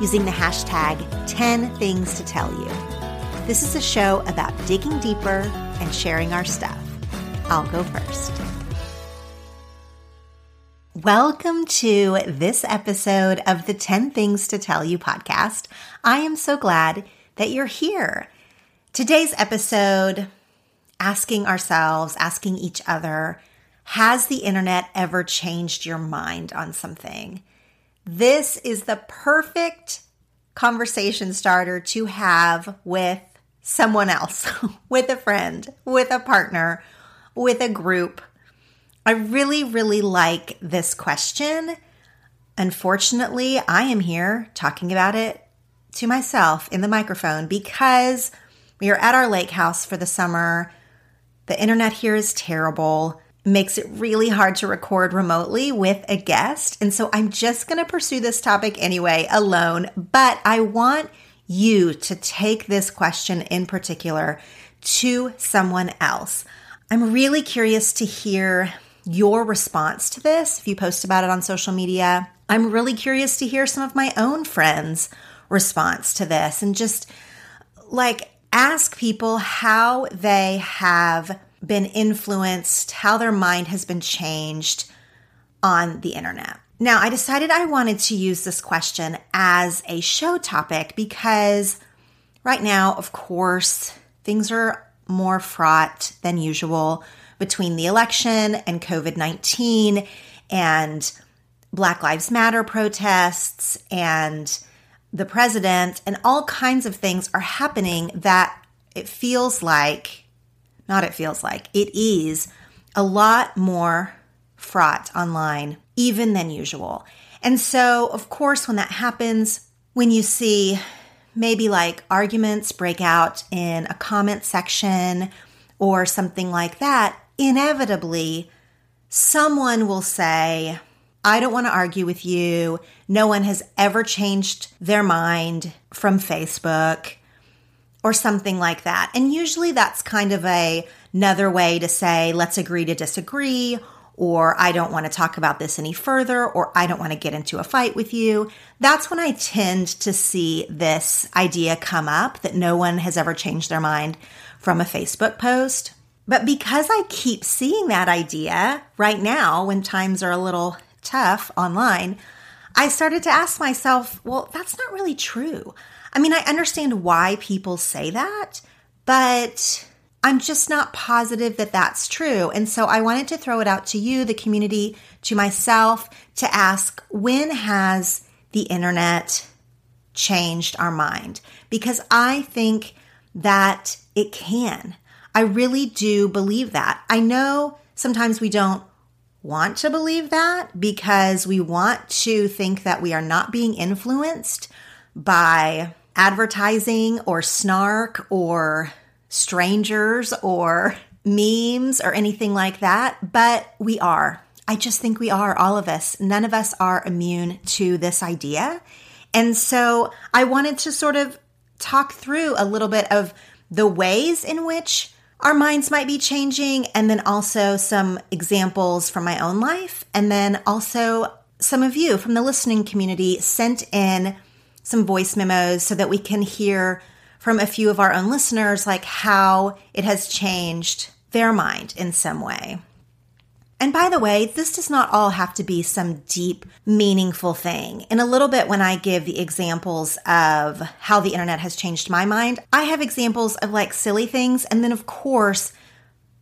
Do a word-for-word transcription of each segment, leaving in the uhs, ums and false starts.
using the hashtag ten things to tell you. This is a show about digging deeper and sharing our stuff. I'll go first. Welcome to this episode of the ten Things to Tell You podcast. I am so glad that you're here. Today's episode, asking ourselves, asking each other, has the internet ever changed your mind on something? This is the perfect conversation starter to have with someone else, with a friend, with a partner, with a group. I really, really like this question. Unfortunately, I am here talking about it to myself in the microphone because we are at our lake house for the summer. The internet here is terrible. Makes it really hard to record remotely with a guest. And so I'm just going to pursue this topic anyway, alone. But I want you to take this question in particular to someone else. I'm really curious to hear your response to this. If you post about it on social media, I'm really curious to hear some of my own friends' response to this, and just like ask people how they have been influenced, how their mind has been changed on the internet. Now, I decided I wanted to use this question as a show topic because right now, of course, things are more fraught than usual between the election and covid nineteen and Black Lives Matter protests and the president, and all kinds of things are happening that it feels like Not it feels like, it is a lot more fraught online, even than usual. And so, of course, when that happens, when you see maybe like arguments break out in a comment section or something like that, inevitably, someone will say, I don't want to argue with you. No one has ever changed their mind from Facebook. Or something like that. And usually that's kind of a, another way to say, let's agree to disagree, or I don't want to talk about this any further, or I don't want to get into a fight with you. That's when I tend to see this idea come up that no one has ever changed their mind from a Facebook post. But because I keep seeing that idea right now when times are a little tough online, I started to ask myself, well, that's not really true. I mean, I understand why people say that, but I'm just not positive that that's true. And so I wanted to throw it out to you, the community, to myself, to ask, when has the internet changed our mind? Because I think that it can. I really do believe that. I know sometimes we don't want to believe that because we want to think that we are not being influenced by advertising or snark or strangers or memes or anything like that, but we are. I just think we are, all of us. None of us are immune to this idea. And so I wanted to sort of talk through a little bit of the ways in which our minds might be changing, and then also some examples from my own life. And then also some of you from the listening community sent in some voice memos so that we can hear from a few of our own listeners, like how it has changed their mind in some way. And by the way, this does not all have to be some deep, meaningful thing. In a little bit, when I give the examples of how the internet has changed my mind, I have examples of like silly things. And then of course,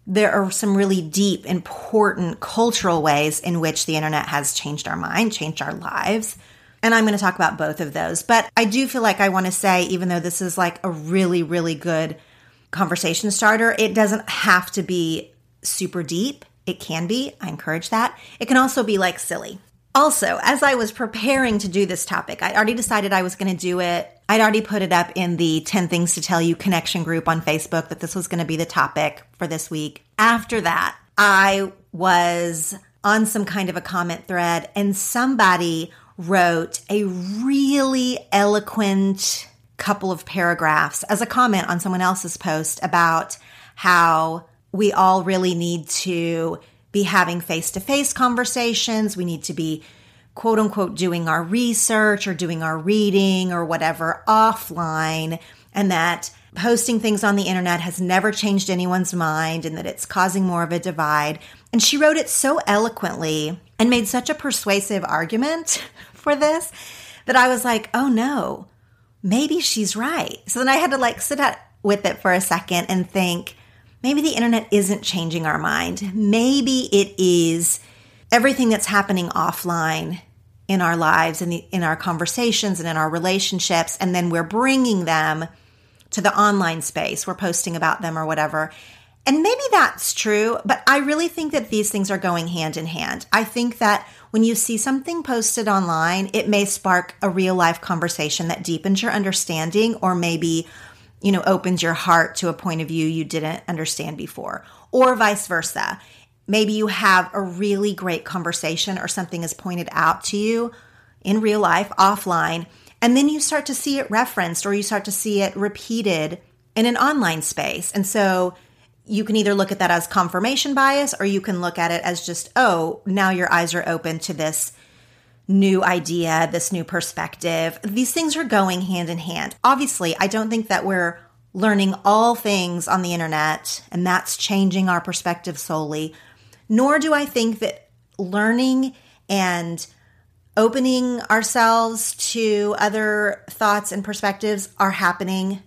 there are some really deep, important cultural ways in which the internet has changed our mind, changed our lives. And I'm going to talk about both of those. But I do feel like I want to say, even though this is like a really, really good conversation starter, it doesn't have to be super deep. It can be. I encourage that. It can also be like silly. Also, as I was preparing to do this topic, I already decided I was going to do it. I'd already put it up in the ten Things to Tell You connection group on Facebook that this was going to be the topic for this week. After that, I was on some kind of a comment thread and somebody wrote a really eloquent couple of paragraphs as a comment on someone else's post about how we all really need to be having face-to-face conversations. We need to be, quote unquote, doing our research or doing our reading or whatever offline, and that posting things on the internet has never changed anyone's mind and that it's causing more of a divide. And she wrote it so eloquently and made such a persuasive argument for this that I was like, oh no, maybe she's right. So then I had to like sit out with it for a second and think, maybe the internet isn't changing our mind. Maybe it is everything that's happening offline in our lives and in, in our conversations and in our relationships. And then we're bringing them to the online space. We're posting about them or whatever. And maybe that's true, but I really think that these things are going hand in hand. I think that when you see something posted online, it may spark a real life conversation that deepens your understanding, or maybe, you know, opens your heart to a point of view you didn't understand before, or vice versa. Maybe you have a really great conversation or something is pointed out to you in real life, offline, and then you start to see it referenced or you start to see it repeated in an online space. And so you can either look at that as confirmation bias, or you can look at it as just, oh, now your eyes are open to this new idea, this new perspective. These things are going hand in hand. Obviously, I don't think that we're learning all things on the internet and that's changing our perspective solely, nor do I think that learning and opening ourselves to other thoughts and perspectives are happening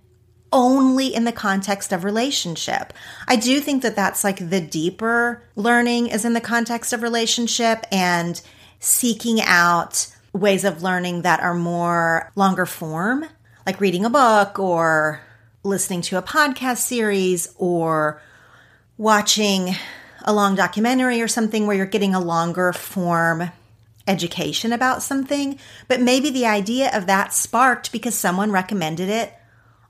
only in the context of relationship. I do think that that's like the deeper learning is in the context of relationship and seeking out ways of learning that are more longer form, like reading a book or listening to a podcast series or watching a long documentary or something where you're getting a longer form education about something. But maybe the idea of that sparked because someone recommended it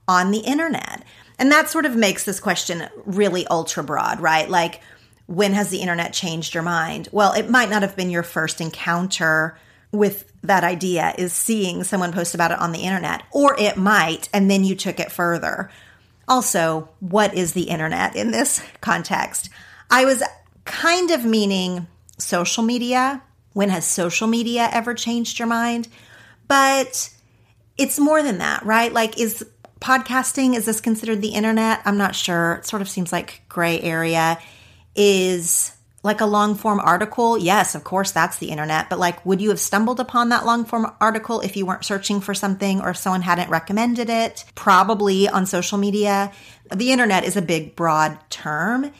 on the internet. And that sort of makes this question really ultra broad, right? Like, when has the internet changed your mind? Well, it might not have been your first encounter with that idea, is seeing someone post about it on the internet, or it might, and then you took it further. Also, what is the internet in this context? I was kind of meaning social media. When has social media ever changed your mind? But it's more than that, right? Like, is podcasting, is this considered the internet? I'm not sure. It sort of seems like gray area. Is like a long form article? Yes, of course, that's the internet. But like, would you have stumbled upon that long form article if you weren't searching for something or if someone hadn't recommended it? Probably on social media. The internet is a big, broad term.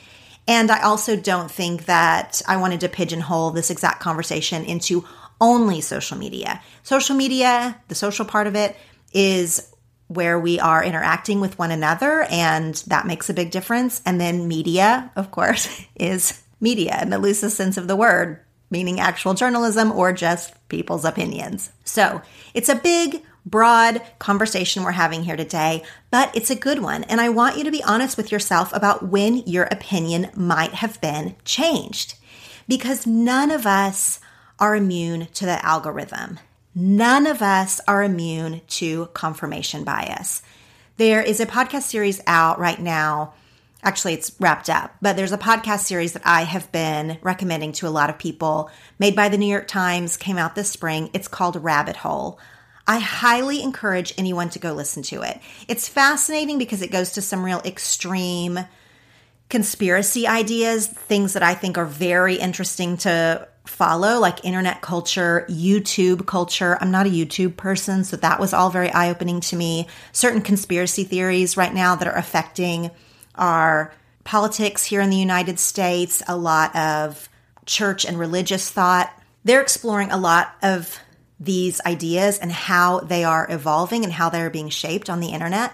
And I also don't think that I wanted to pigeonhole this exact conversation into only social media. Social media, the social part of it, is where we are interacting with one another, and that makes a big difference. And then media, of course, is media in the loosest sense of the word, meaning actual journalism or just people's opinions. So it's a big, broad conversation we're having here today, but it's a good one. And I want you to be honest with yourself about when your opinion might have been changed, because none of us are immune to the algorithm. None of us are immune to confirmation bias. There is a podcast series out right now. Actually, it's wrapped up, but there's a podcast series that I have been recommending to a lot of people, made by the New York Times, came out this spring. It's called Rabbit Hole. I highly encourage anyone to go listen to it. It's fascinating because it goes to some real extreme conspiracy ideas, things that I think are very interesting to follow, like internet culture, YouTube culture. I'm not a YouTube person, so that was all very eye-opening to me. Certain conspiracy theories right now that are affecting our politics here in the United States, a lot of church and religious thought. They're exploring a lot of these ideas and how they are evolving and how they're being shaped on the internet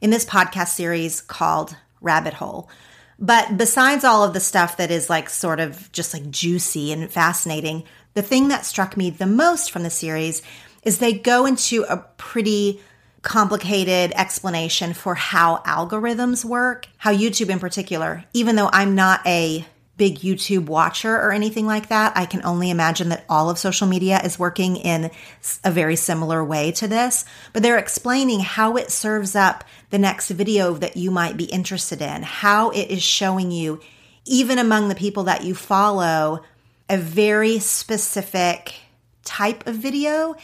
in this podcast series called Rabbit Hole. But besides all of the stuff that is like sort of just like juicy and fascinating, the thing that struck me the most from the series is they go into a pretty complicated explanation for how algorithms work, how YouTube in particular, even though I'm not a big YouTube watcher or anything like that, I can only imagine that all of social media is working in a very similar way to this. But they're explaining how it serves up the next video that you might be interested in, how it is showing you, even among the people that you follow, a very specific type of video,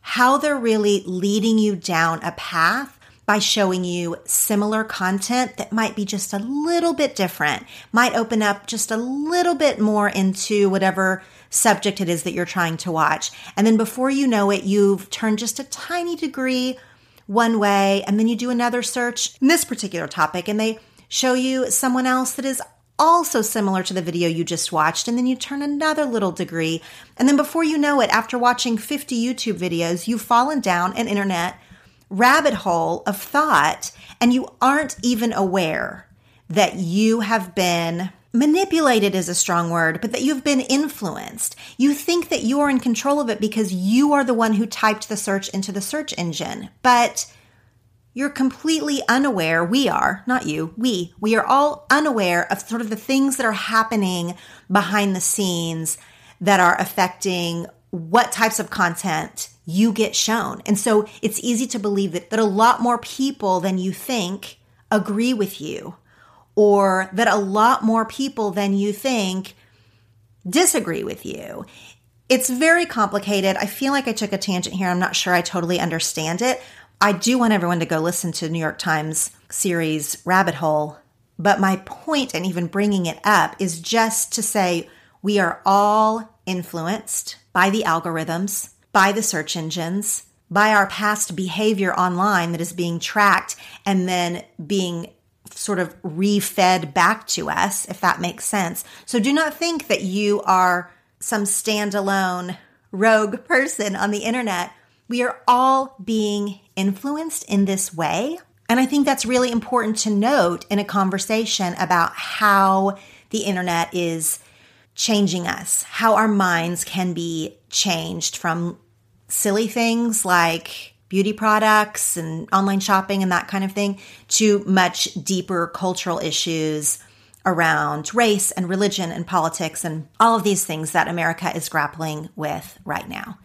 how they're really leading you down a path by showing you similar content that might be just a little bit different, might open up just a little bit more into whatever subject it is that you're trying to watch. And then before you know it, you've turned just a tiny degree one way, and then you do another search in this particular topic, and they show you someone else that is also similar to the video you just watched, and then you turn another little degree. And then before you know it, after watching fifty YouTube videos, you've fallen down an internet rabbit hole of thought, and you aren't even aware that you have been manipulated is a strong word, but that you've been influenced. You think that you are in control of it because you are the one who typed the search into the search engine, but you're completely unaware. We are, not you, we, we are all unaware of sort of the things that are happening behind the scenes that are affecting what types of content you get shown. And so it's easy to believe that, that a lot more people than you think agree with you, or that a lot more people than you think disagree with you. It's very complicated. I feel like I took a tangent here. I'm not sure I totally understand it. I do want everyone to go listen to New York Times series Rabbit Hole. But my point in even bringing it up is just to say we are all influenced by the algorithms, by the search engines, by our past behavior online that is being tracked and then being sort of refed back to us, if that makes sense. So do not think that you are some standalone rogue person on the internet. We are all being influenced in this way. And I think that's really important to note in a conversation about how the internet is changing us, how our minds can be changed from silly things like beauty products and online shopping and that kind of thing to much deeper cultural issues around race and religion and politics and all of these things that America is grappling with right now.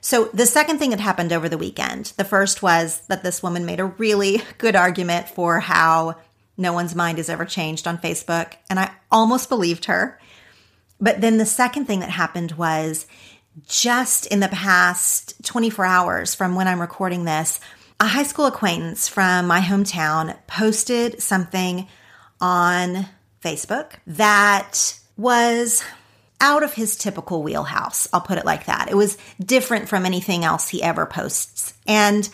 So the second thing that happened over the weekend, the first was that this woman made a really good argument for how no one's mind is ever changed on Facebook, and I almost believed her. But then the second thing that happened was just in the past twenty-four hours from when I'm recording this, A high school acquaintance from my hometown posted something on Facebook that was out of his typical wheelhouse. I'll put it like that. It was different from anything else he ever posts. And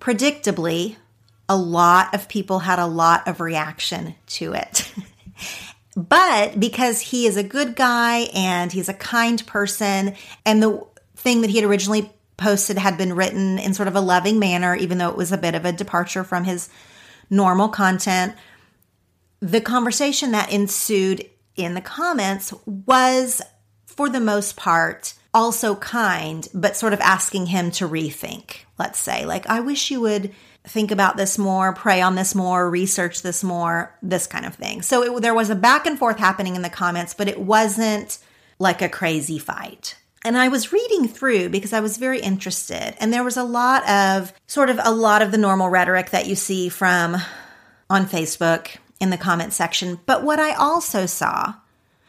predictably, a lot of people had a lot of reaction to it. But because he is a good guy and he's a kind person, and the thing that he had originally posted had been written in sort of a loving manner, even though it was a bit of a departure from his normal content, the conversation that ensued in the comments was, for the most part, also kind, but sort of asking him to rethink, let's say. Like, I wish you would think about this more, pray on this more, research this more, this kind of thing. So it, there was a back and forth happening in the comments, but it wasn't like a crazy fight. And I was reading through because I was very interested. And there was a lot of sort of a lot of the normal rhetoric that you see from on Facebook in the comment section. But what I also saw,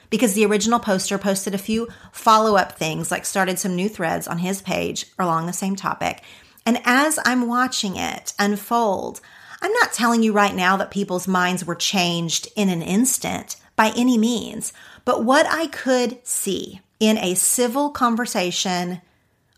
because the original poster posted a few follow-up things, like started some new threads on his page along the same topic. And as I'm watching it unfold, I'm not telling you right now that people's minds were changed in an instant by any means. But what I could see in a civil conversation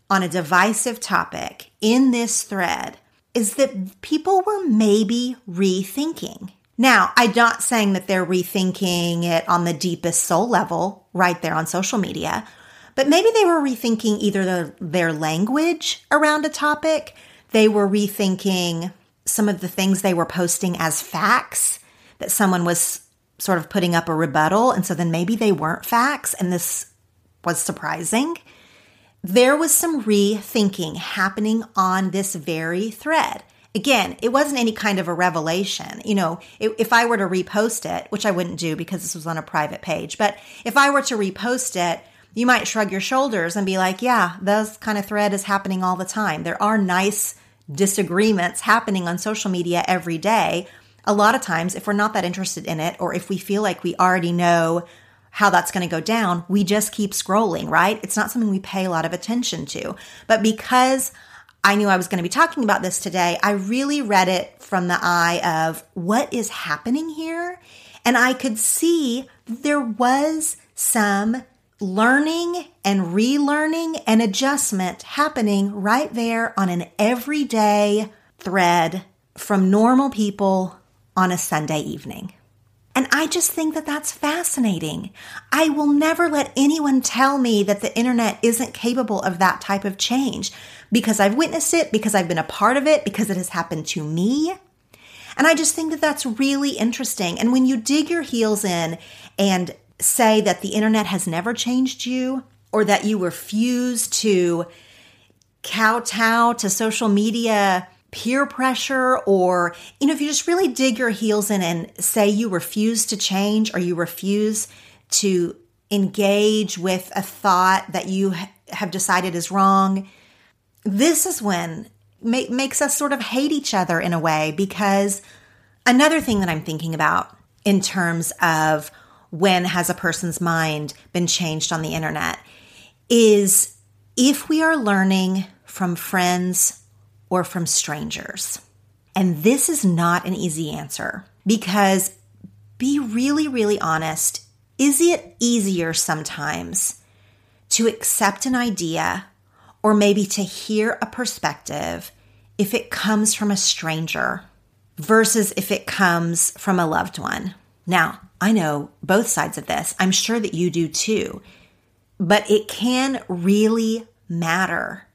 on a divisive topic in this thread is that people were maybe rethinking. Now, I'm not saying that they're rethinking it on the deepest soul level right there on social media, but maybe they were rethinking either the, their language around a topic, they were rethinking some of the things they were posting as facts, that someone was sort of putting up a rebuttal, and so then maybe they weren't facts, and this was surprising. There was some rethinking happening on this very thread. Again, it wasn't any kind of a revelation. You know, if I were to repost it, which I wouldn't do because this was on a private page, but if I were to repost it, you might shrug your shoulders and be like, yeah, those kind of thread is happening all the time. There are nice disagreements happening on social media every day. A lot of times, if we're not that interested in it, or if we feel like we already know how that's going to go down, we just keep scrolling, right? It's not something we pay a lot of attention to. But because I knew I was going to be talking about this today, I really read it from the eye of what is happening here. And I could see there was some learning and relearning and adjustment happening right there on an everyday thread from normal people on a Sunday evening. And I just think that that's fascinating. I will never let anyone tell me that the internet isn't capable of that type of change, because I've witnessed it, because I've been a part of it, because it has happened to me. And I just think that that's really interesting. And when you dig your heels in and say that the internet has never changed you, or that you refuse to kowtow to social media peer pressure, or, you know, if you just really dig your heels in and say you refuse to change, or you refuse to engage with a thought that you have decided is wrong, this is when it makes us sort of hate each other in a way. Because another thing that I'm thinking about in terms of when has a person's mind been changed on the internet is if we are learning from friends or from strangers. And this is not an easy answer, because be really, really honest. Is it easier sometimes to accept an idea, or maybe to hear a perspective, if it comes from a stranger versus if it comes from a loved one? Now, I know both sides of this. I'm sure that you do too, but it can really matter.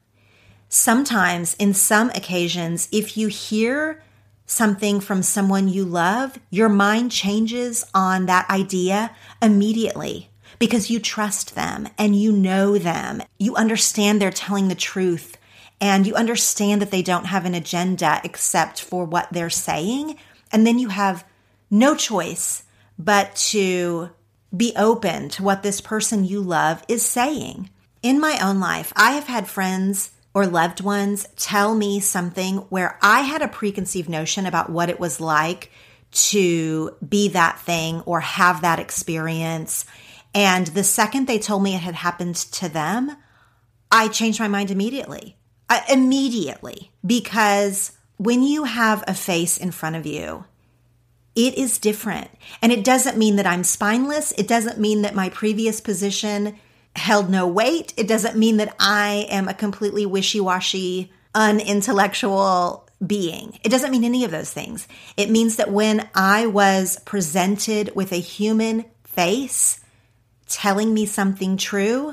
Sometimes, in some occasions, if you hear something from someone you love, your mind changes on that idea immediately because you trust them and you know them. You understand they're telling the truth, and you understand that they don't have an agenda except for what they're saying. And then you have no choice but to be open to what this person you love is saying. In my own life, I have had friends or loved ones tell me something where I had a preconceived notion about what it was like to be that thing or have that experience. And the second they told me it had happened to them, I changed my mind immediately. I, immediately. Because when you have a face in front of you, it is different. And it doesn't mean that I'm spineless. It doesn't mean that my previous position held no weight. It doesn't mean that I am a completely wishy-washy, unintellectual being. It doesn't mean any of those things. It means that when I was presented with a human face telling me something true,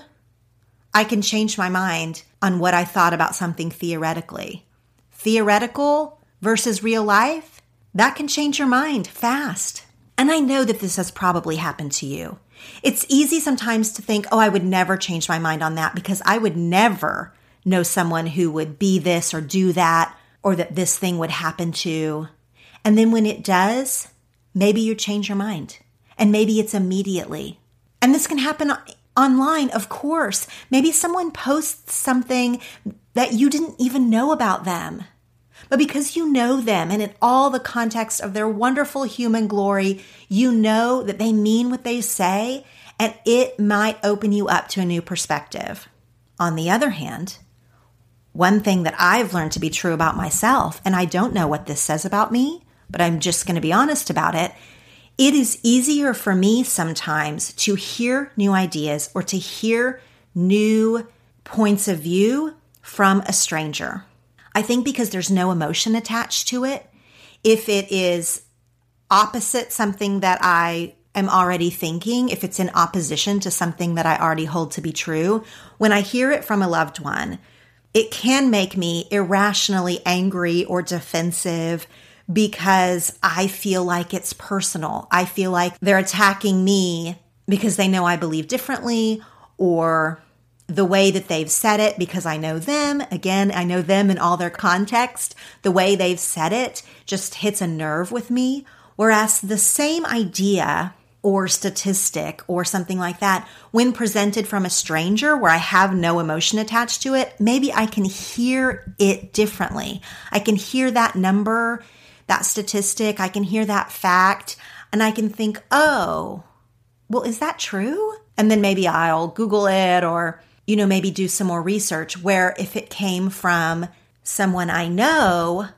I can change my mind on what I thought about something theoretically. Theoretical versus real life, that can change your mind fast. And I know that this has probably happened to you. It's easy sometimes to think, oh, I would never change my mind on that because I would never know someone who would be this or do that, or that this thing would happen to. And then when it does, maybe you change your mind. And maybe it's immediately. And this can happen online, of course. Maybe someone posts something that you didn't even know about them. But because you know them and in all the context of their wonderful human glory, you know that they mean what they say, and it might open you up to a new perspective. On the other hand, one thing that I've learned to be true about myself, and I don't know what this says about me, but I'm just going to be honest about it, it is easier for me sometimes to hear new ideas or to hear new points of view from a stranger. I think because there's no emotion attached to it. If it is opposite something that I am already thinking, if it's in opposition to something that I already hold to be true, when I hear it from a loved one, it can make me irrationally angry or defensive because I feel like it's personal. I feel like they're attacking me because they know I believe differently, or the way that they've said it, because I know them. Again, I know them in all their context. The way they've said it just hits a nerve with me. Whereas the same idea or statistic or something like that, when presented from a stranger where I have no emotion attached to it, maybe I can hear it differently. I can hear that number, that statistic. I can hear that fact. And I can think, oh, well, is that true? And then maybe I'll Google it, or you know, maybe do some more research, where if it came from someone I know,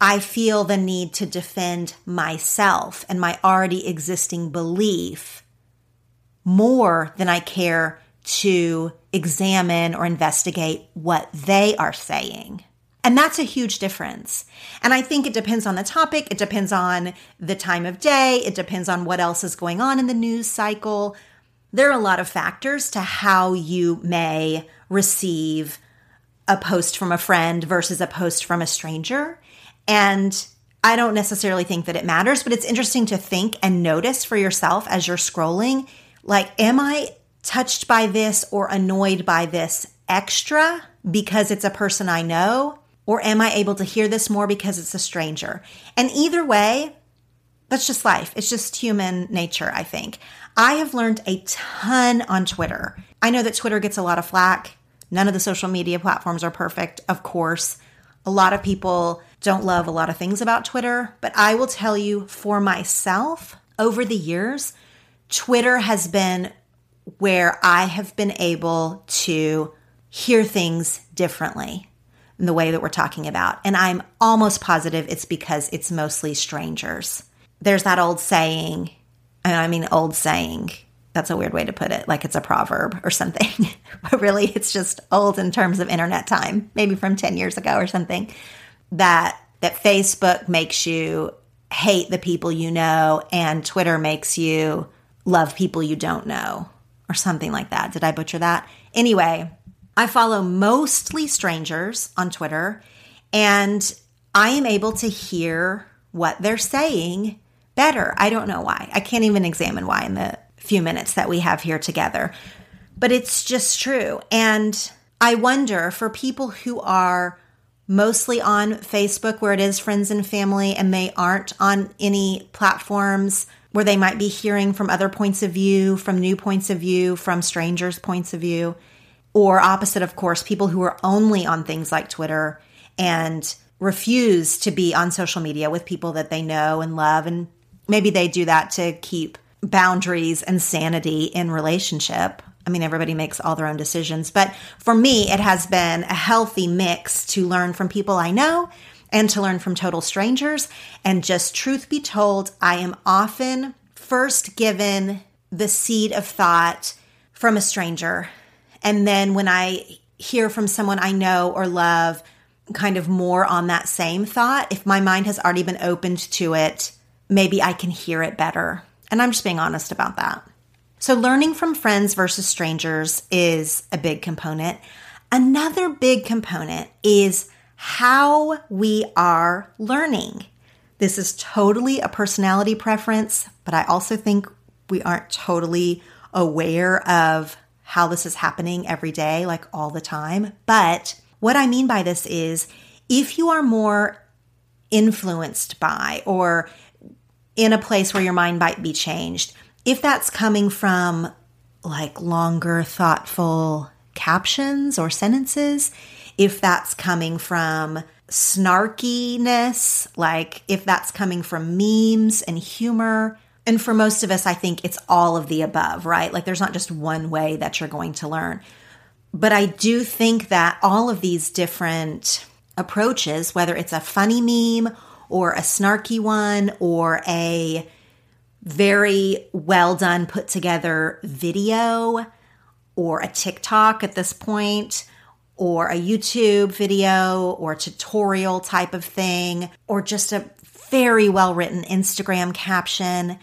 I feel the need to defend myself and my already existing belief more than I care to examine or investigate what they are saying. And that's a huge difference. And I think it depends on the topic. It depends on the time of day. It depends on what else is going on in the news cycle. There are a lot of factors to how you may receive a post from a friend versus a post from a stranger. And I don't necessarily think that it matters, but it's interesting to think and notice for yourself as you're scrolling, like, am I touched by this or annoyed by this extra because it's a person I know? Or am I able to hear this more because it's a stranger? And either way, that's just life. It's just human nature, I think. I have learned a ton on Twitter. I know that Twitter gets a lot of flack. None of the social media platforms are perfect, of course. A lot of people don't love a lot of things about Twitter, but I will tell you for myself, over the years, Twitter has been where I have been able to hear things differently in the way that we're talking about. And I'm almost positive it's because it's mostly strangers. There's that old saying, and I mean old saying, that's a weird way to put it, like it's a proverb or something, but really it's just old in terms of internet time, maybe from ten years ago or something, that that Facebook makes you hate the people you know and Twitter makes you love people you don't know or something like that. Did I butcher that? Anyway, I follow mostly strangers on Twitter, and I am able to hear what they're saying better. I don't know why. I can't even examine why in the few minutes that we have here together. But it's just true. And I wonder, for people who are mostly on Facebook where it is friends and family, and they aren't on any platforms where they might be hearing from other points of view, from new points of view, from strangers' points of view, or opposite, of course, people who are only on things like Twitter and refuse to be on social media with people that they know and love. And maybe they do that to keep boundaries and sanity in relationship. I mean, everybody makes all their own decisions. But for me, it has been a healthy mix to learn from people I know and to learn from total strangers. And just truth be told, I am often first given the seed of thought from a stranger. And then when I hear from someone I know or love, kind of more on that same thought, if my mind has already been opened to it, maybe I can hear it better. And I'm just being honest about that. So learning from friends versus strangers is a big component. Another big component is how we are learning. This is totally a personality preference, but I also think we aren't totally aware of how this is happening every day, like all the time. But what I mean by this is if you are more influenced by or in a place where your mind might be changed, if that's coming from like longer, thoughtful captions or sentences, if that's coming from snarkiness, like if that's coming from memes and humor, and for most of us, I think it's all of the above, right? Like there's not just one way that you're going to learn. But I do think that all of these different approaches, whether it's a funny meme or a snarky one or a very well done, put together video or a TikTok at this point, or a YouTube video or tutorial type of thing, or just a very well written Instagram caption,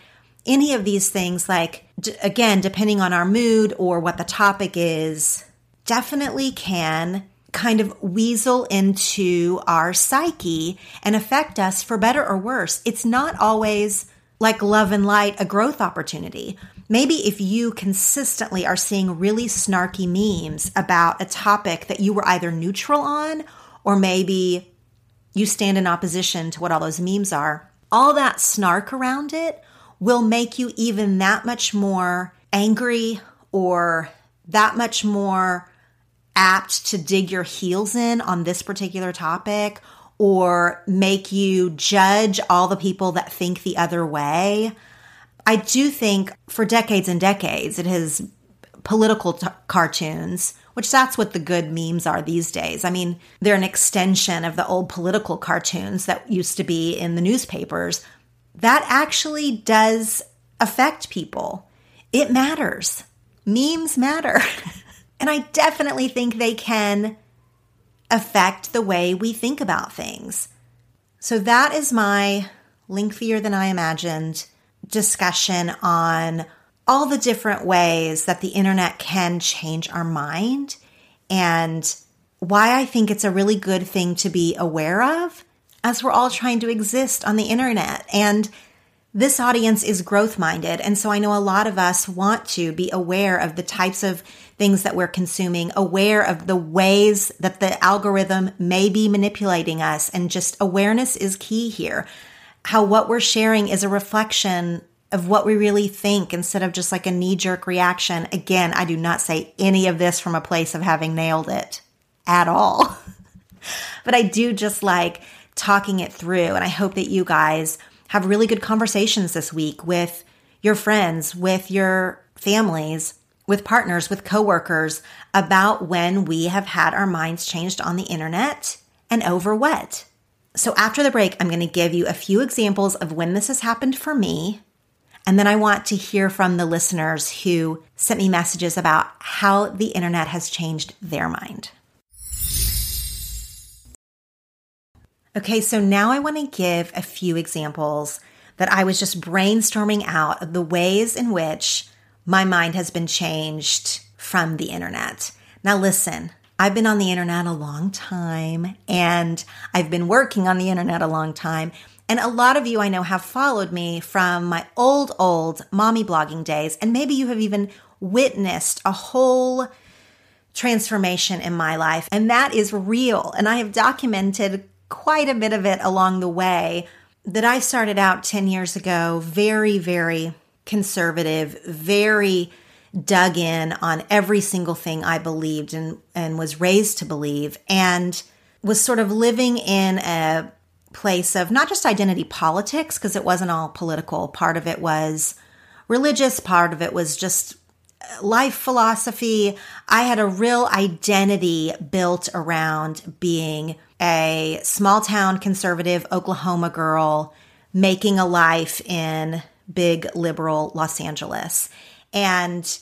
any of these things, like, d- again, depending on our mood or what the topic is, definitely can kind of weasel into our psyche and affect us for better or worse. It's not always like love and light, a growth opportunity. Maybe if you consistently are seeing really snarky memes about a topic that you were either neutral on, or maybe you stand in opposition to what all those memes are, all that snark around it will make you even that much more angry or that much more apt to dig your heels in on this particular topic, or make you judge all the people that think the other way. I do think for decades and decades, it has political t- cartoons, which that's what the good memes are these days. I mean, they're an extension of the old political cartoons that used to be in the newspapers. That actually does affect people. It matters. Memes matter. And I definitely think they can affect the way we think about things. So that is my lengthier than I imagined discussion on all the different ways that the internet can change our mind and why I think it's a really good thing to be aware of as we're all trying to exist on the internet. And this audience is growth-minded, and so I know a lot of us want to be aware of the types of things that we're consuming, aware of the ways that the algorithm may be manipulating us, and just awareness is key here. How what we're sharing is a reflection of what we really think instead of just like a knee-jerk reaction. Again, I do not say any of this from a place of having nailed it at all, but I do just like talking it through, and I hope that you guys have really good conversations this week with your friends, with your families, with partners, with coworkers about when we have had our minds changed on the internet and over what. So after the break, I'm going to give you a few examples of when this has happened for me. And then I want to hear from the listeners who sent me messages about how the internet has changed their mind. Okay, so now I want to give a few examples that I was just brainstorming out of the ways in which my mind has been changed from the internet. Now listen, I've been on the internet a long time, and I've been working on the internet a long time, and a lot of you I know have followed me from my old, old mommy blogging days, and maybe you have even witnessed a whole transformation in my life, and that is real, and I have documented quite a bit of it along the way. That I started out ten years ago, very, very conservative, very dug in on every single thing I believed and, and was raised to believe, and was sort of living in a place of not just identity politics, because it wasn't all political. Part of it was religious, part of it was just life philosophy. I had a real identity built around being a small town conservative Oklahoma girl making a life in big liberal Los Angeles. And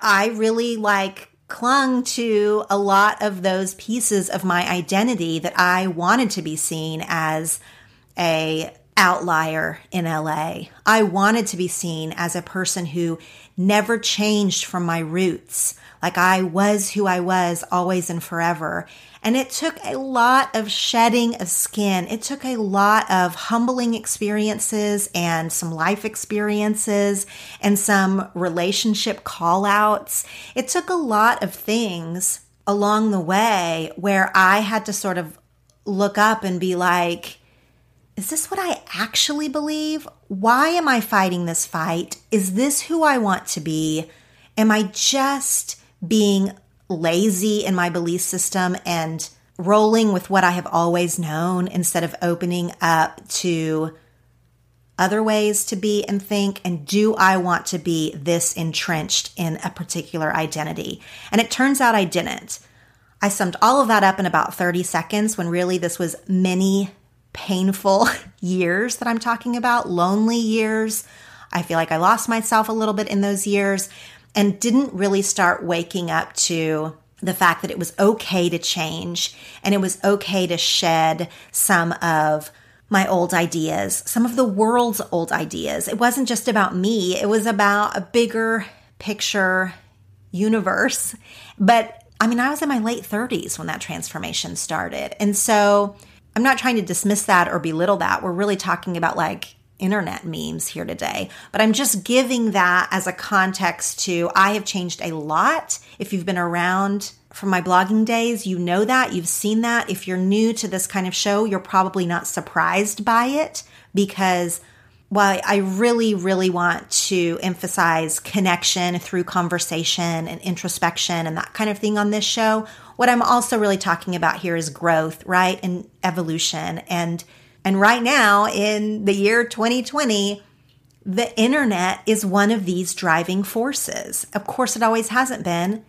I really like clung to a lot of those pieces of my identity that I wanted to be seen as a outlier in L A. I wanted to be seen as a person who never changed from my roots. Like I was who I was always and forever. And it took a lot of shedding of skin. It took a lot of humbling experiences and some life experiences and some relationship call outs. It took a lot of things along the way where I had to sort of look up and be like, is this what I actually believe? Why am I fighting this fight? Is this who I want to be? Am I just being lazy in my belief system and rolling with what I have always known instead of opening up to other ways to be and think? And do I want to be this entrenched in a particular identity? And it turns out I didn't. I summed all of that up in about thirty seconds when really this was many painful years that I'm talking about, lonely years. I feel like I lost myself a little bit in those years and didn't really start waking up to the fact that it was okay to change and it was okay to shed some of my old ideas, some of the world's old ideas. It wasn't just about me. It was about a bigger picture universe. But I mean, I was in my late thirties when that transformation started. And so I'm not trying to dismiss that or belittle that. We're really talking about like internet memes here today, but I'm just giving that as a context to I have changed a lot. If you've been around from my blogging days, you know that, you've seen that. If you're new to this kind of show, you're probably not surprised by it because while I really, really want to emphasize connection through conversation and introspection and that kind of thing on this show, what I'm also really talking about here is growth, right? And evolution. And and right now in the year twenty twenty, the internet is one of these driving forces. Of course, it always hasn't been,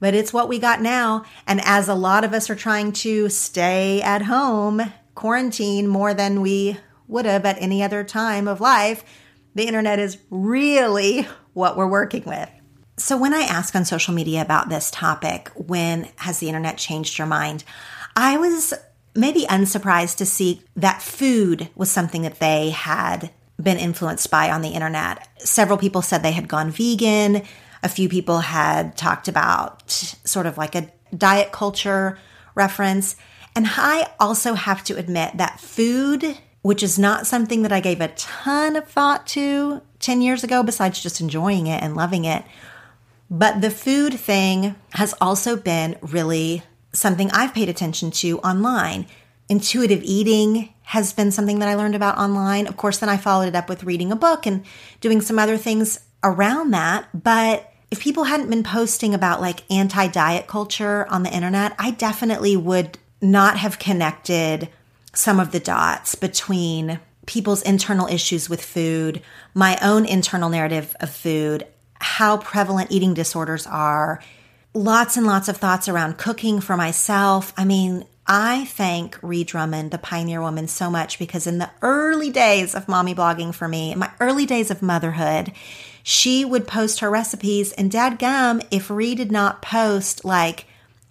but it's what we got now. And as a lot of us are trying to stay at home, quarantine more than we would have at any other time of life, the internet is really what we're working with. So when I ask on social media about this topic, when has the internet changed your mind? I was maybe unsurprised to see that food was something that they had been influenced by on the internet. Several people said they had gone vegan. A few people had talked about sort of like a diet culture reference. And I also have to admit that food, which is not something that I gave a ton of thought to ten years ago, besides just enjoying it and loving it, but the food thing has also been really something I've paid attention to online. Intuitive eating has been something that I learned about online. Of course, then I followed it up with reading a book and doing some other things around that. But if people hadn't been posting about like anti-diet culture on the internet, I definitely would not have connected some of the dots between people's internal issues with food, my own internal narrative of food, how prevalent eating disorders are, lots and lots of thoughts around cooking for myself. I mean, I thank Reed Drummond, the pioneer woman, so much because in the early days of mommy blogging for me, in my early days of motherhood, she would post her recipes and dadgum if Reed did not post like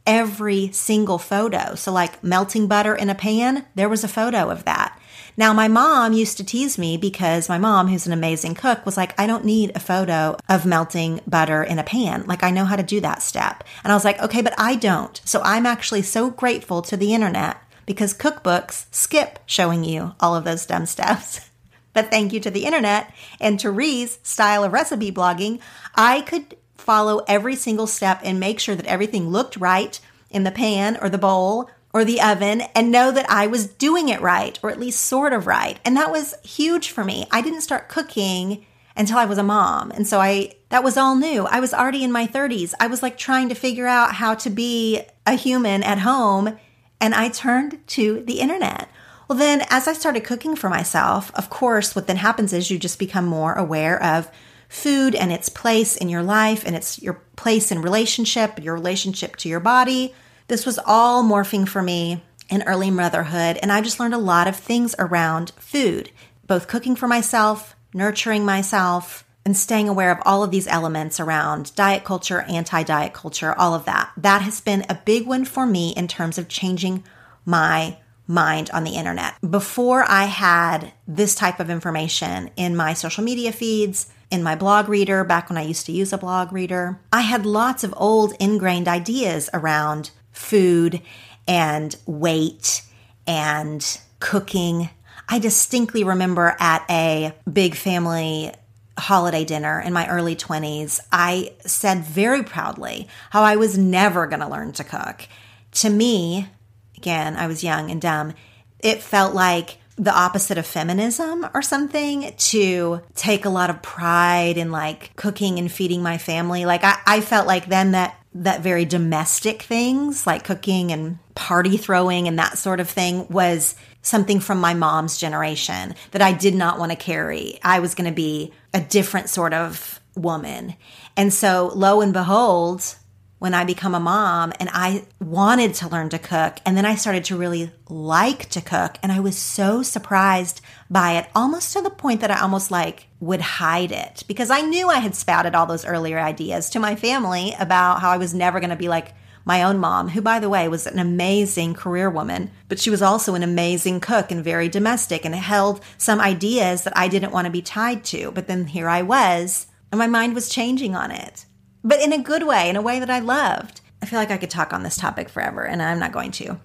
every single photo. So like melting butter in a pan, there was a photo of that. Now, my mom used to tease me because my mom, who's an amazing cook, was like, I don't need a photo of melting butter in a pan. Like, I know how to do that step. And I was like, okay, but I don't. So I'm actually so grateful to the internet because cookbooks skip showing you all of those dumb steps. But thank you to the internet and to Ree's style of recipe blogging, I could follow every single step and make sure that everything looked right in the pan or the bowl or the oven and know that I was doing it right, or at least sort of right. And that was huge for me. I didn't start cooking until I was a mom. And so I that was all new. I was already in my thirties. I was like trying to figure out how to be a human at home. And I turned to the internet. Well, then as I started cooking for myself, of course, what then happens is you just become more aware of food and its place in your life and its your place in relationship, your relationship to your body. This was all morphing for me in early motherhood, and I just learned a lot of things around food, both cooking for myself, nurturing myself, and staying aware of all of these elements around diet culture, anti-diet culture, all of that. That has been a big one for me in terms of changing my mind on the internet. Before I had this type of information in my social media feeds, in my blog reader, back when I used to use a blog reader, I had lots of old ingrained ideas around food and weight and cooking. I distinctly remember at a big family holiday dinner in my early twenties, I said very proudly how I was never going to learn to cook. To me, again, I was young and dumb, it felt like the opposite of feminism or something to take a lot of pride in like cooking and feeding my family. Like I, I felt like then that that very domestic things like cooking and party throwing and that sort of thing was something from my mom's generation that I did not want to carry. I was going to be a different sort of woman. And so lo and behold, when I become a mom and I wanted to learn to cook, and then I started to really like to cook, and I was so surprised by it, almost to the point that I almost like would hide it because I knew I had spouted all those earlier ideas to my family about how I was never going to be like my own mom, who, by the way, was an amazing career woman, but she was also an amazing cook and very domestic and held some ideas that I didn't want to be tied to. But then here I was, and my mind was changing on it. But in a good way, in a way that I loved. I feel like I could talk on this topic forever, and I'm not going to.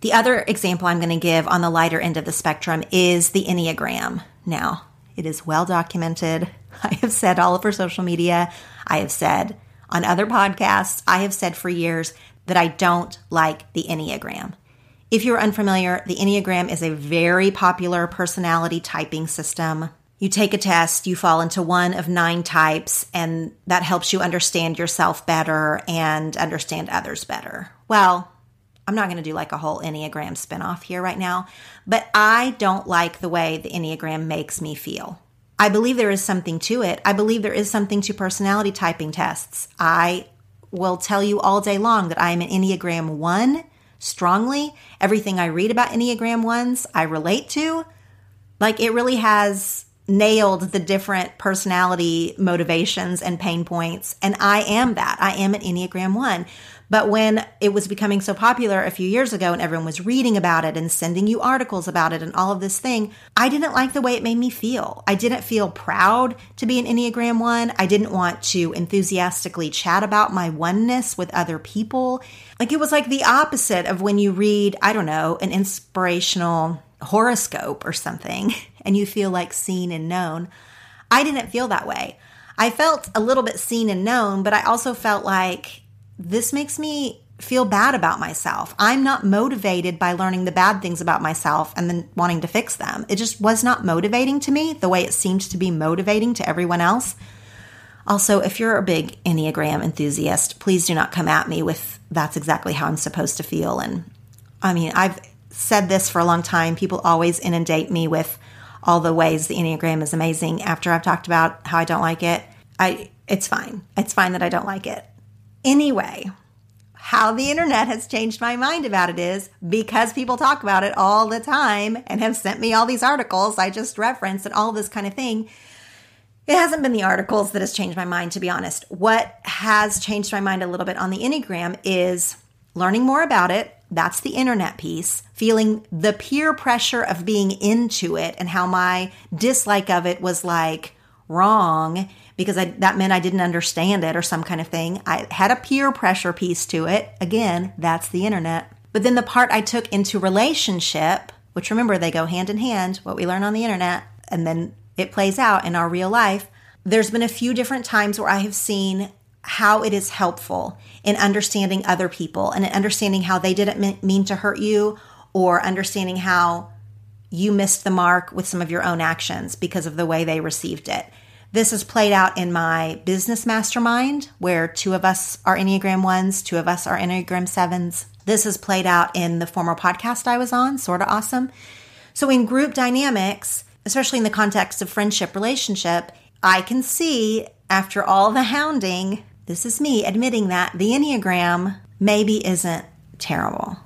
The other example I'm going to give on the lighter end of the spectrum is the Enneagram. Now, it is well documented. I have said all over social media. I have said on other podcasts. I have said for years that I don't like the Enneagram. If you're unfamiliar, the Enneagram is a very popular personality typing system. You take a test, you fall into one of nine types, and that helps you understand yourself better and understand others better. Well, I'm not going to do like a whole Enneagram spinoff here right now, but I don't like the way the Enneagram makes me feel. I believe there is something to it. I believe there is something to personality typing tests. I will tell you all day long that I am an Enneagram one strongly. Everything I read about Enneagram ones, I relate to. Like it really has nailed the different personality motivations and pain points. And I am that. I am an Enneagram one. But when it was becoming so popular a few years ago and everyone was reading about it and sending you articles about it and all of this thing, I didn't like the way it made me feel. I didn't feel proud to be an Enneagram one. I didn't want to enthusiastically chat about my oneness with other people. Like it was like the opposite of when you read, I don't know, an inspirational horoscope or something, and you feel like seen and known. I didn't feel that way. I felt a little bit seen and known, but I also felt like this makes me feel bad about myself. I'm not motivated by learning the bad things about myself and then wanting to fix them. It just was not motivating to me the way it seemed to be motivating to everyone else. Also, if you're a big Enneagram enthusiast, please do not come at me with that's exactly how I'm supposed to feel. And I mean, I've said this for a long time. People always inundate me with all the ways the Enneagram is amazing after I've talked about how I don't like it. I it's fine. It's fine that I don't like it. Anyway, how the internet has changed my mind about it is because people talk about it all the time and have sent me all these articles I just referenced and all this kind of thing. It hasn't been the articles that has changed my mind, to be honest. What has changed my mind a little bit on the Enneagram is learning more about it. That's the internet piece, feeling the peer pressure of being into it and how my dislike of it was like wrong because I, that meant I didn't understand it or some kind of thing. I had a peer pressure piece to it. Again, that's the internet. But then the part I took into relationship, which remember they go hand in hand, what we learn on the internet, and then it plays out in our real life. There's been a few different times where I have seen how it is helpful in understanding other people and in understanding how they didn't mean to hurt you or understanding how you missed the mark with some of your own actions because of the way they received it. This has played out in my business mastermind where two of us are Enneagram ones, two of us are Enneagram sevens. This has played out in the former podcast I was on, Sorta Awesome. So in group dynamics, especially in the context of friendship relationship, I can see, after all the hounding, this is me admitting that the Enneagram maybe isn't terrible.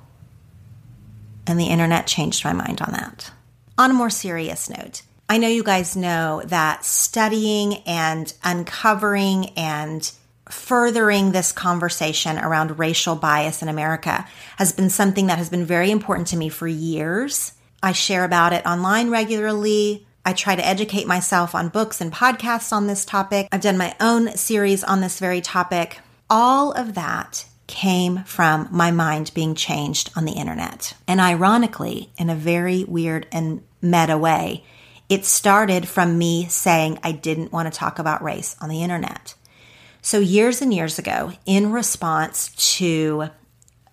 And the internet changed my mind on that. On a more serious note, I know you guys know that studying and uncovering and furthering this conversation around racial bias in America has been something that has been very important to me for years. I share about it online regularly. I try to educate myself on books and podcasts on this topic. I've done my own series on this very topic. All of that came from my mind being changed on the internet. And ironically, in a very weird and meta way, it started from me saying I didn't want to talk about race on the internet. So years and years ago, in response to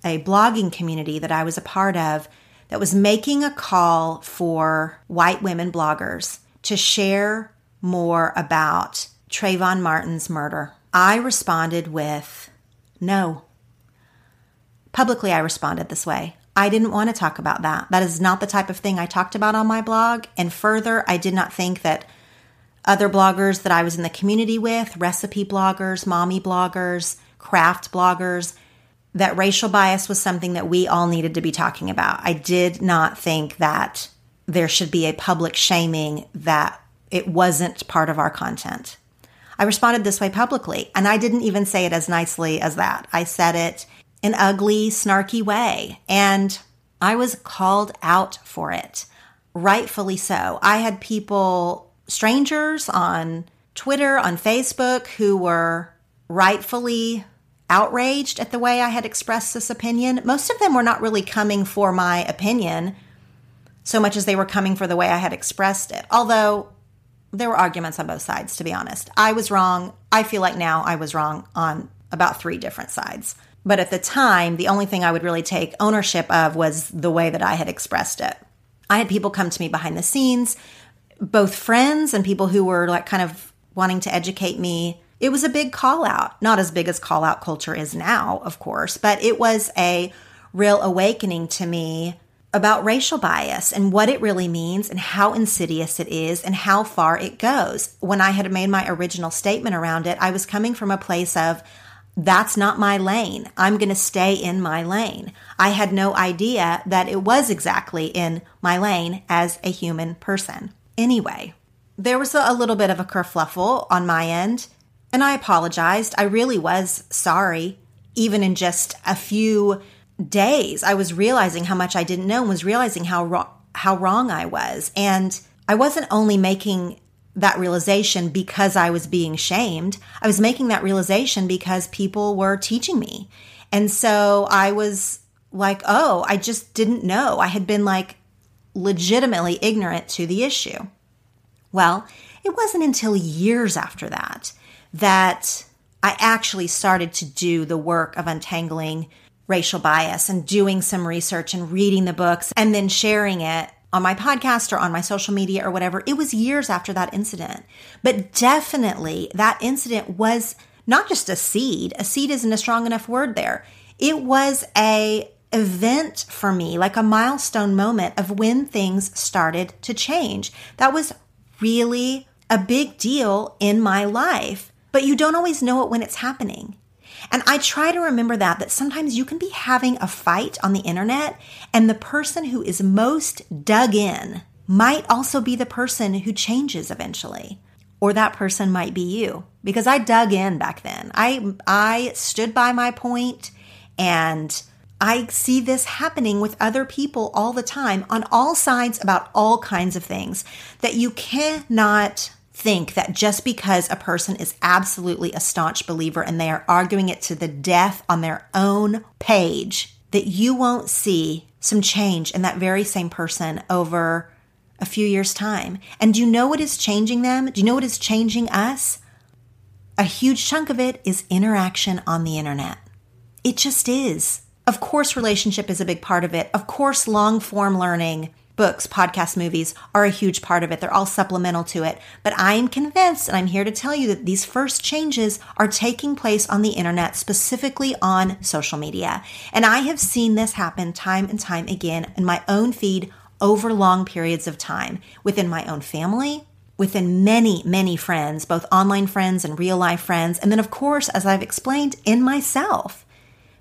a blogging community that I was a part of that was making a call for white women bloggers to share more about Trayvon Martin's murder, I responded with, no. Publicly, I responded this way. I didn't want to talk about that. That is not the type of thing I talked about on my blog. And further, I did not think that other bloggers that I was in the community with, recipe bloggers, mommy bloggers, craft bloggers, that racial bias was something that we all needed to be talking about. I did not think that there should be a public shaming that it wasn't part of our content. I responded this way publicly, and I didn't even say it as nicely as that. I said it in an ugly, snarky way, and I was called out for it, rightfully so. I had people, strangers on Twitter, on Facebook, who were rightfully outraged at the way I had expressed this opinion. Most of them were not really coming for my opinion so much as they were coming for the way I had expressed it, although there were arguments on both sides, to be honest. I was wrong. I feel like now I was wrong on about three different sides. But at the time, the only thing I would really take ownership of was the way that I had expressed it. I had people come to me behind the scenes, both friends and people who were like kind of wanting to educate me. It was a big call out, not as big as call out culture is now, of course, but it was a real awakening to me about racial bias and what it really means and how insidious it is and how far it goes. When I had made my original statement around it, I was coming from a place of, that's not my lane. I'm going to stay in my lane. I had no idea that it was exactly in my lane as a human person. Anyway, there was a little bit of a kerfluffle on my end, and I apologized. I really was sorry. Even in just a few days, I was realizing how much I didn't know and was realizing how ro- how wrong I was. And I wasn't only making that realization because I was being shamed. I was making that realization because people were teaching me. And so I was like, oh, I just didn't know. I had been like legitimately ignorant to the issue. Well, it wasn't until years after that that I actually started to do the work of untangling racial bias and doing some research and reading the books and then sharing it on my podcast or on my social media or whatever. It was years after that incident. But definitely that incident was not just a seed. A seed isn't a strong enough word there. It was a event for me, like a milestone moment of when things started to change. That was really a big deal in my life, but you don't always know it when it's happening. And I try to remember that, that sometimes you can be having a fight on the internet and the person who is most dug in might also be the person who changes eventually, or that person might be you, because I dug in back then. I, I stood by my point, and I see this happening with other people all the time on all sides about all kinds of things, that you cannot think that just because a person is absolutely a staunch believer and they are arguing it to the death on their own page, that you won't see some change in that very same person over a few years' time. And do you know what is changing them? Do you know what is changing us? A huge chunk of it is interaction on the internet. It just is. Of course, relationship is a big part of it. Of course, long-form learning, books, podcasts, movies are a huge part of it. They're all supplemental to it. But I am convinced, and I'm here to tell you, that these first changes are taking place on the internet, specifically on social media. And I have seen this happen time and time again in my own feed over long periods of time, within my own family, within many, many friends, both online friends and real life friends. And then, of course, as I've explained, in myself.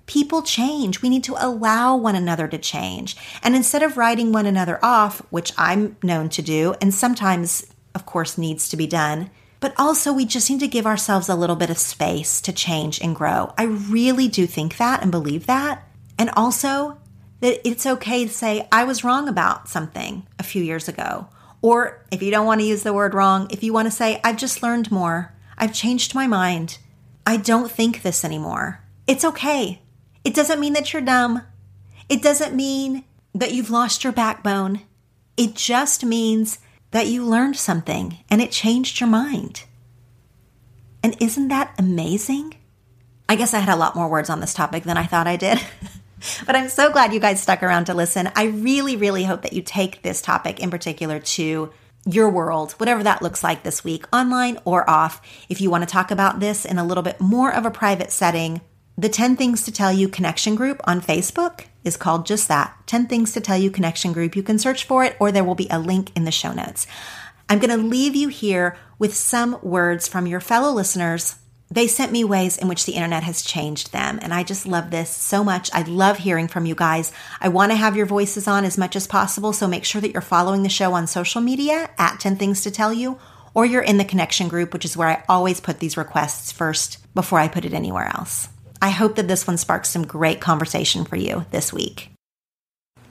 People change. We need to allow one another to change. And instead of writing one another off, which I'm known to do, and sometimes, of course, needs to be done, but also we just need to give ourselves a little bit of space to change and grow. I really do think that and believe that. And also that it's okay to say, I was wrong about something a few years ago. Or if you don't want to use the word wrong, if you want to say, I've just learned more. I've changed my mind. I don't think this anymore. It's okay. It doesn't mean that you're dumb. It doesn't mean that you've lost your backbone. It just means that you learned something and it changed your mind. And isn't that amazing? I guess I had a lot more words on this topic than I thought I did. But I'm so glad you guys stuck around to listen. I really, really hope that you take this topic in particular to your world, whatever that looks like this week, online or off. If you want to talk about this in a little bit more of a private setting, the ten Things to Tell You Connection Group on Facebook is called just that, ten Things to Tell You Connection Group. You can search for it, or there will be a link in the show notes. I'm going to leave you here with some words from your fellow listeners. They sent me ways in which the internet has changed them, and I just love this so much. I love hearing from you guys. I want to have your voices on as much as possible, so make sure that you're following the show on social media at ten Things to Tell You, or you're in the connection group, which is where I always put these requests first before I put it anywhere else. I hope that this one sparks some great conversation for you this week.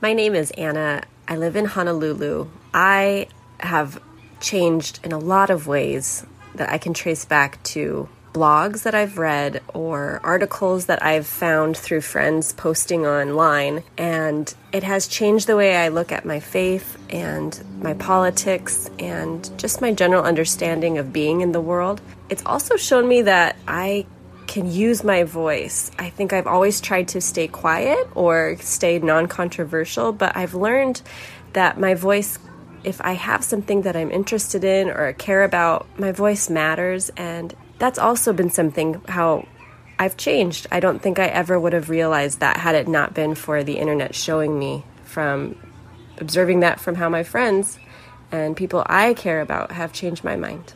My name is Anna. I live in Honolulu. I have changed in a lot of ways that I can trace back to blogs that I've read or articles that I've found through friends posting online. And it has changed the way I look at my faith and my politics and just my general understanding of being in the world. It's also shown me that I can use my voice. I think I've always tried to stay quiet or stay non-controversial, but I've learned that my voice, if I have something that I'm interested in or care about, my voice matters. And that's also been something how I've changed. I don't think I ever would have realized that had it not been for the internet showing me, from observing that from how my friends and people I care about have changed my mind.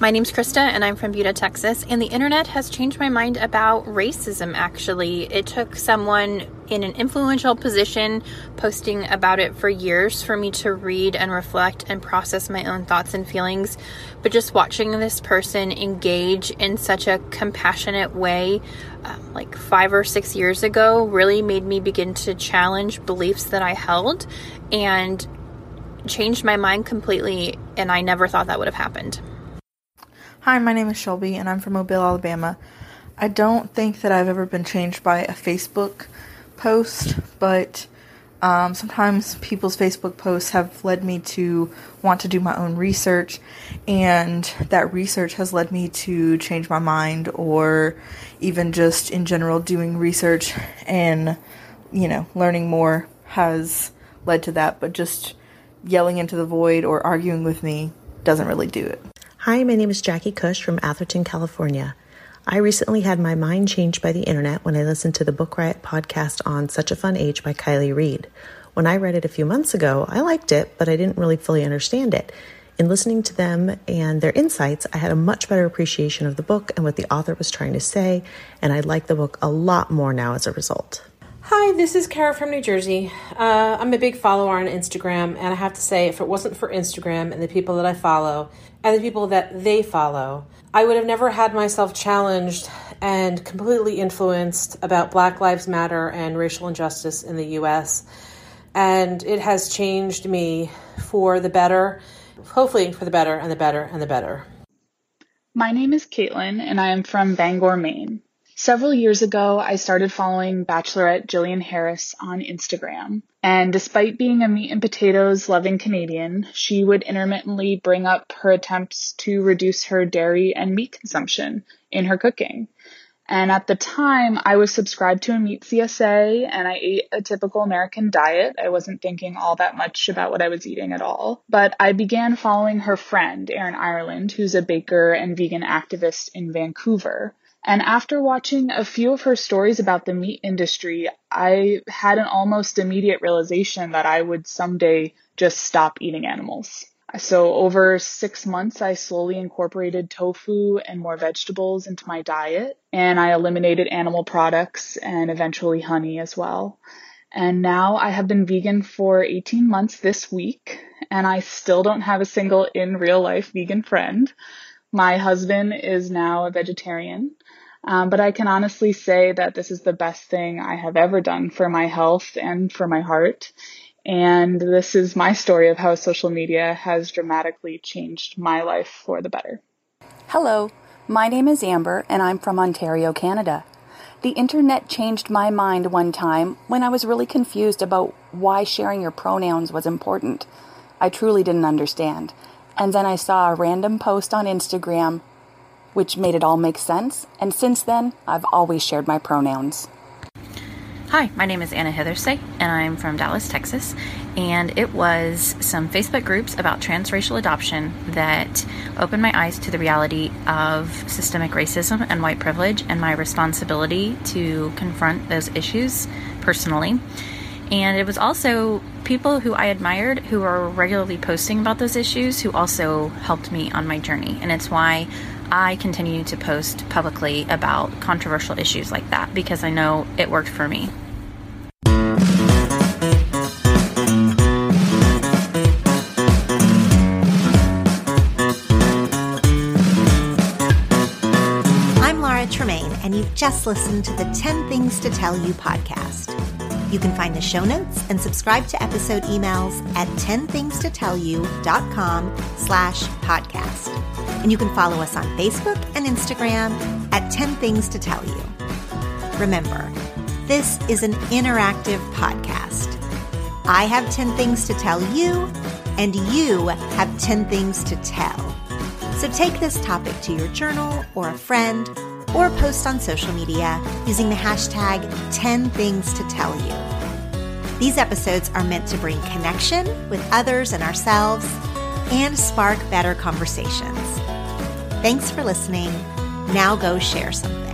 My name's Krista, and I'm from Buda, Texas, and the internet has changed my mind about racism, actually. It took someone in an influential position posting about it for years for me to read and reflect and process my own thoughts and feelings. But just watching this person engage in such a compassionate way um, like five or six years ago really made me begin to challenge beliefs that I held and changed my mind completely, and I never thought that would have happened. Hi, my name is Shelby, and I'm from Mobile, Alabama. I don't think that I've ever been changed by a Facebook post, but um, sometimes people's Facebook posts have led me to want to do my own research, and that research has led me to change my mind, or even just in general doing research and, you know, learning more has led to that, but just yelling into the void or arguing with me doesn't really do it. Hi, my name is Jackie Cush from Atherton, California. I recently had my mind changed by the internet when I listened to the Book Riot podcast on Such a Fun Age by Kylie Reed. When I read it a few months ago, I liked it, but I didn't really fully understand it. In listening to them and their insights, I had a much better appreciation of the book and what the author was trying to say, and I like the book a lot more now as a result. Hi, this is Kara from New Jersey. Uh, I'm a big follower on Instagram, and I have to say, if it wasn't for Instagram and the people that I follow and the people that they follow, I would have never had myself challenged and completely influenced about Black Lives Matter and racial injustice in the U S. And it has changed me for the better, hopefully for the better and the better and the better. My name is Caitlin, and I am from Bangor, Maine. Several years ago, I started following Bachelorette Jillian Harris on Instagram, and despite being a meat and potatoes loving Canadian, she would intermittently bring up her attempts to reduce her dairy and meat consumption in her cooking. And at the time, I was subscribed to a meat C S A, and I ate a typical American diet. I wasn't thinking all that much about what I was eating at all. But I began following her friend, Erin Ireland, who's a baker and vegan activist in Vancouver. And after watching a few of her stories about the meat industry, I had an almost immediate realization that I would someday just stop eating animals. So over six months, I slowly incorporated tofu and more vegetables into my diet, and I eliminated animal products and eventually honey as well. And now I have been vegan for eighteen months this week, and I still don't have a single in real life vegan friend. My husband is now a vegetarian, um, but I can honestly say that this is the best thing I have ever done for my health and for my heart. And this is my story of how social media has dramatically changed my life for the better. Hello, my name is Amber, and I'm from Ontario, Canada. The internet changed my mind one time when I was really confused about why sharing your pronouns was important. I truly didn't understand. And then I saw a random post on Instagram, which made it all make sense. And since then, I've always shared my pronouns. Hi, my name is Anna Heathersay, and I'm from Dallas, Texas. And it was some Facebook groups about transracial adoption that opened my eyes to the reality of systemic racism and white privilege and my responsibility to confront those issues personally. And it was also people who I admired who are regularly posting about those issues who also helped me on my journey. And it's why I continue to post publicly about controversial issues like that, because I know it worked for me. And you've just listened to the ten things to Tell You podcast. You can find the show notes and subscribe to episode emails at ten things to tell you dot com slash podcast. And you can follow us on Facebook and Instagram at ten things to Tell You. Remember, this is an interactive podcast. I have ten things to tell you, and you have ten things to tell. So take this topic to your journal or a friend, or post on social media using the hashtag ten things to tell you. These episodes are meant to bring connection with others and ourselves and spark better conversations. Thanks for listening. Now go share something.